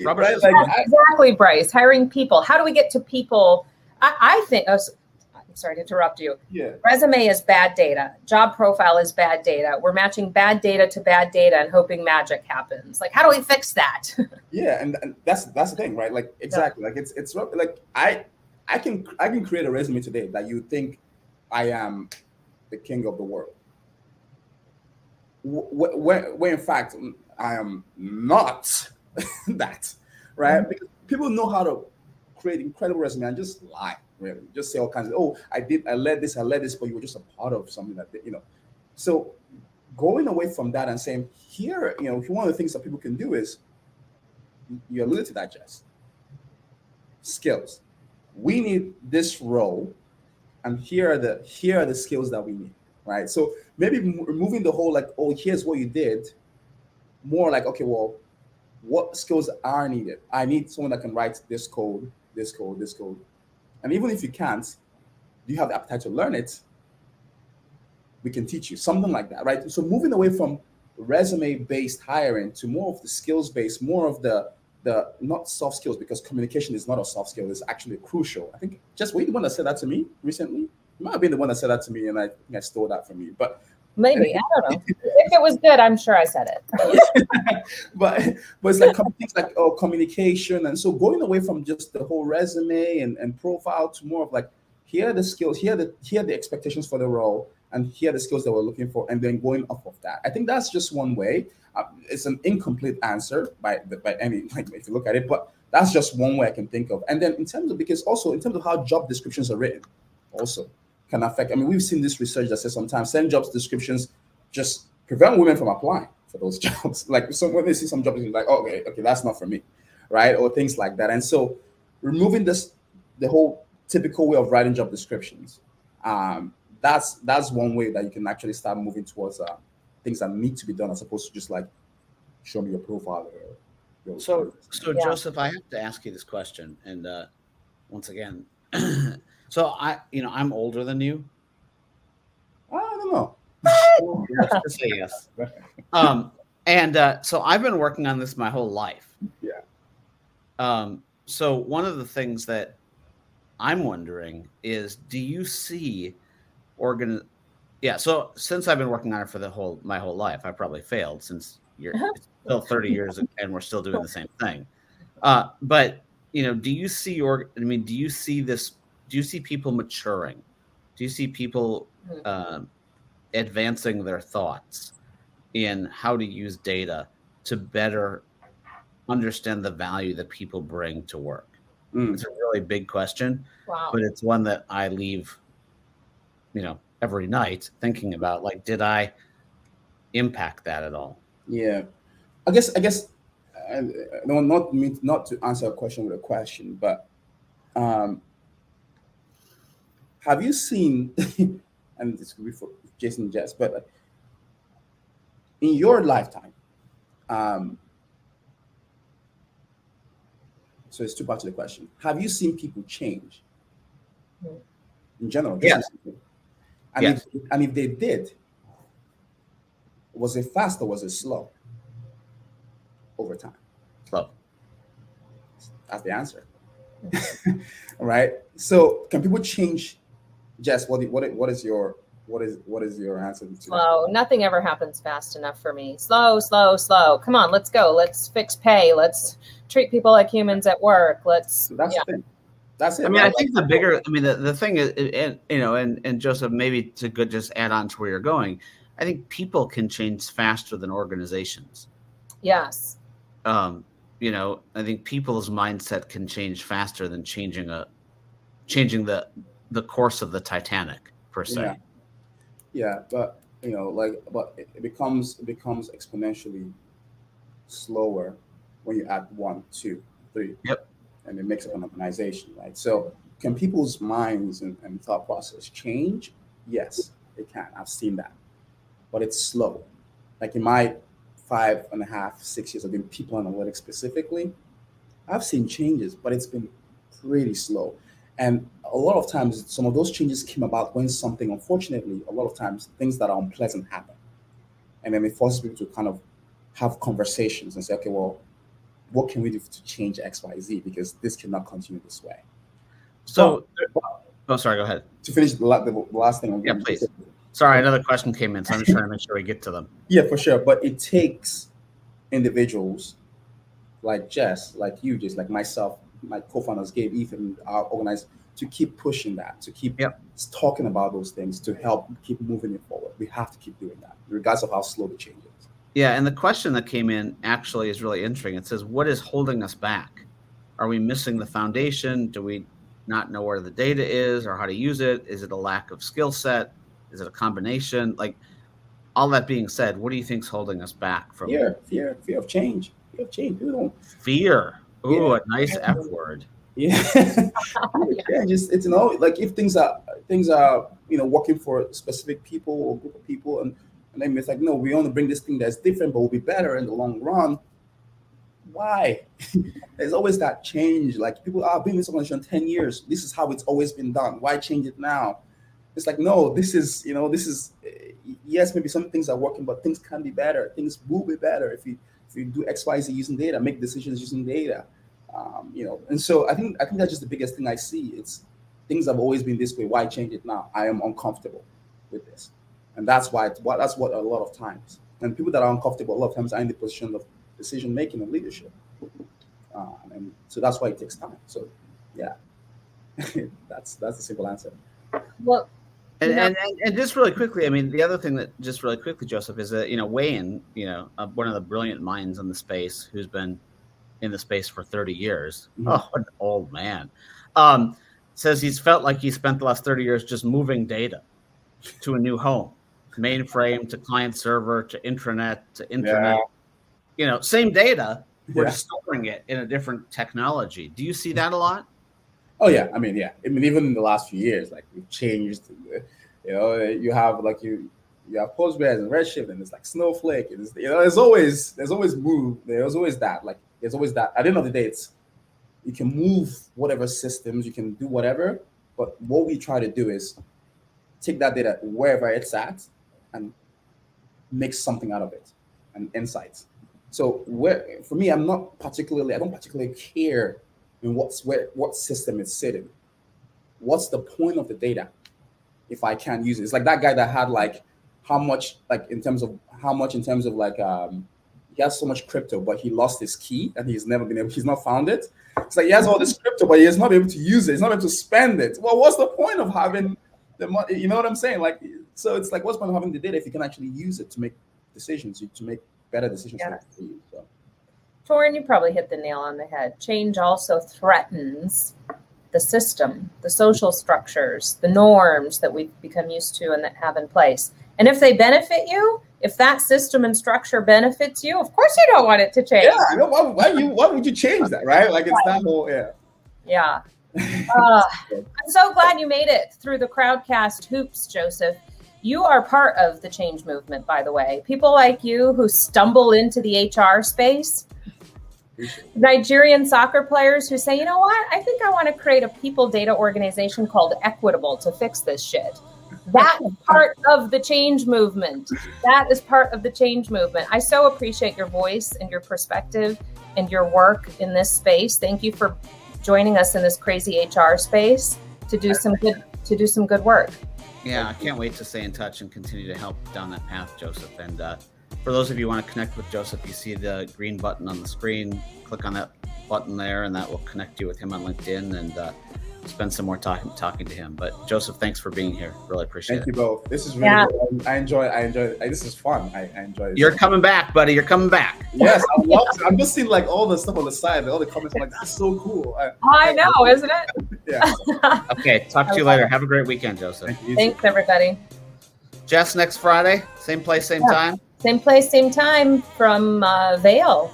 Rubbish is like, exactly, Bryce. Hiring people. How do we get to people? I think. Oh, I'm sorry to interrupt you. Yeah. Resume is bad data. Job profile is bad data. We're matching bad data to bad data and hoping magic happens. Like, how do we fix that? Yeah, and that's the thing, right? Like, exactly. Yeah. Like it's like I can create a resume today that you think I am the king of the world, where in fact I am not that, right? Mm-hmm. Because people know how to create incredible resume and just lie, really, just say all kinds of, oh, I led this, but you were just a part of something that, you know. So going away from that and saying, here, you know, one of the things that people can do is, you alluded to that, Jess, skills. We need this role, and here are the skills that we need, right? So maybe removing the whole like, oh, here's what you did, more like, okay, well, what skills are needed? I need someone that can write this code, this code, this code. And even if you can't, do you have the appetite to learn it? We can teach you, something like that, right? So moving away from resume-based hiring to more of the skills-based, more of the not soft skills, because communication is not a soft skill, it's actually crucial. I think just were you the one that said that to me recently? You might have been the one that said that to me, and I think I stole that from you. But maybe, I don't know. If it was good, I'm sure I said it. but it's like things like, oh, communication. And so going away from just the whole resume and profile to more of like, here are the skills, here are the expectations for the role, and here are the skills that we're looking for, and then going off of that. I think that's just one way. It's an incomplete answer by any, like, if you look at it, but that's just one way I can think of. And then in terms of how job descriptions are written, also can affect. I mean, we've seen this research that says sometimes send job descriptions just prevent women from applying for those jobs. Like, so when they see some jobs, you're like, oh, okay, that's not for me, right? Or things like that. And so removing the whole typical way of writing job descriptions, that's one way that you can actually start moving towards things that need to be done, as opposed to just like, show me your profile. So yeah. Joseph, I have to ask you this question. And once again, so I'm older than you. I don't know. Let's just say yes. So I've been working on this my whole life. Yeah. So one of the things that I'm wondering is, do you see so since I've been working on it for my whole life, I probably failed since it's still 30 years and we're still doing the same thing. But do you see people maturing? Do you see people advancing their thoughts in how to use data to better understand the value that people bring to work? It's a really big question, but it's one that I leave, every night thinking about, like, did I impact that at all? Yeah, I guess not to answer a question with a question, but have you seen, and this could be for Jason Jess, but in your lifetime, so it's two parts of the question. Have you seen people change in general? Yes. And if they did, was it fast or was it slow over time? Slow. That's the answer. All right. So can people change? Jess, what is your answer to slow? That? Nothing ever happens fast enough for me. Slow. Come on, let's go. Let's fix pay. Let's treat people like humans at work. That's the thing. That's it. I mean, I think the thing is, and Joseph, maybe just add on to where you're going. I think people can change faster than organizations. Yes. I think people's mindset can change faster than changing the course of the Titanic per se. Yeah, but it becomes exponentially slower when you add 1, 2, 3. Yep. And it makes up an organization, right? So can people's minds and thought process change? Yes, it can. I've seen that. But it's slow. Like in my 5.5, 6 years of doing people analytics specifically, I've seen changes, but it's been pretty slow. And a lot of times, some of those changes came about when something, unfortunately, a lot of times things that are unpleasant happen. And then it forces people to kind of have conversations and say, okay, well, what can we do to change X, Y, Z? Because this cannot continue this way. So, sorry, go ahead. To finish the last thing. Yeah, please. Sorry, another question came in, so I'm just trying to make sure we get to them. Yeah, for sure. But it takes individuals like Jess, like you, just like myself, my co-founders, Gabe, Ethan, our organizers, to keep pushing that, to keep talking about those things, to help keep moving it forward. We have to keep doing that, regardless of how slow the change is. Yeah, and the question that came in actually is really interesting. It says, what is holding us back? Are we missing the foundation? Do we not know where the data is or how to use it? Is it a lack of skill set? Is it a combination? Like, all that being said, what do you think is holding us back from fear of change? Fear of change. Fear. Ooh, yeah. A nice F word. Yeah. Just if things are working for specific people or group of people, and then it's like, no, we only bring this thing that's different, but will be better in the long run. Why? There's always that change. Like, people have been in this organization 10 years. This is how it's always been done. Why change it now? It's like, no, yes, maybe some things are working, but things can be better. Things will be better if you do X, Y, Z using data, make decisions using data. And so I think that's just the biggest thing I see. It's things have always been this way. Why change it now? I am uncomfortable with this. And that's why. That's what a lot of times, and people that are uncomfortable a lot of times are in the position of decision making and leadership, and so that's why it takes time. So, yeah, that's the simple answer. Well, and just really quickly, I mean, the other thing that just really quickly, Joseph, is that Wayne, one of the brilliant minds in the space, who's been in the space for 30 years. Mm-hmm. Oh, an old man, says he's felt like he spent the last 30 years just moving data to a new home. mainframe to client server to intranet to internet. Yeah. You know, same data. We're just storing it in a different technology. Do you see that a lot? Oh, yeah. I mean, even in the last few years, like, we've changed. You know, you have like you have Postgres and Redshift, and it's like Snowflake. And it's, you know, there's always move. There's always that. Like, there's always that. At the end of the day, it's, you can move whatever systems, you can do whatever. But what we try to do is take that data wherever it's at and make something out of it and insights. So for me, I don't particularly care in what system it's sitting. What's the point of the data if I can't use it? It's like that guy that had like he has so much crypto, but he lost his key and he's not found it. It's like he has all this crypto, but he's not able to use it. He's not able to spend it. Well, what's the point of having the money? You know what I'm saying? Like, so it's like, what's the point of having the data if you can actually use it to make decisions, to make better decisions for you? So. Torin, you probably hit the nail on the head. Change also threatens the system, the social structures, the norms that we've become used to and that have in place. And if they benefit you, if that system and structure benefits you, of course you don't want it to change. Yeah, I know. Why would you change that, right? Like, it's that whole, yeah. I'm so glad you made it through the Crowdcast hoops, Joseph. You are part of the change movement, by the way. People like you who stumble into the HR space, Nigerian soccer players who say, you know what? I think I want to create a people data organization called Equitable to fix this shit. That is part of the change movement. I so appreciate your voice and your perspective and your work in this space. Thank you for joining us in this crazy HR space to do some good work. Yeah, I can't wait to stay in touch and continue to help down that path, Joseph. And for those of you who want to connect with Joseph, you see the green button on the screen. Click on that button there, and that will connect you with him on LinkedIn. And spend some more time talking to him. But Joseph, thanks for being here. Really appreciate it. Thank you both. This is really good. I enjoy it. This is fun. I enjoy it. You're coming back, buddy. Yes, I love it. I'm just seeing like all the stuff on the side, all the comments. I'm like, that's so cool. I know, isn't it? Yeah. Okay, talk to you later. Have a great weekend, Joseph. Thanks, everybody. Jess, next Friday, same place, same time? Same place, same time from Vail.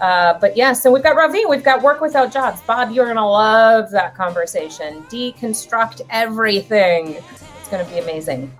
But yes, and we've got Ravine, we've got Work Without Jobs. Bob, you're going to love that conversation. Deconstruct everything. It's going to be amazing.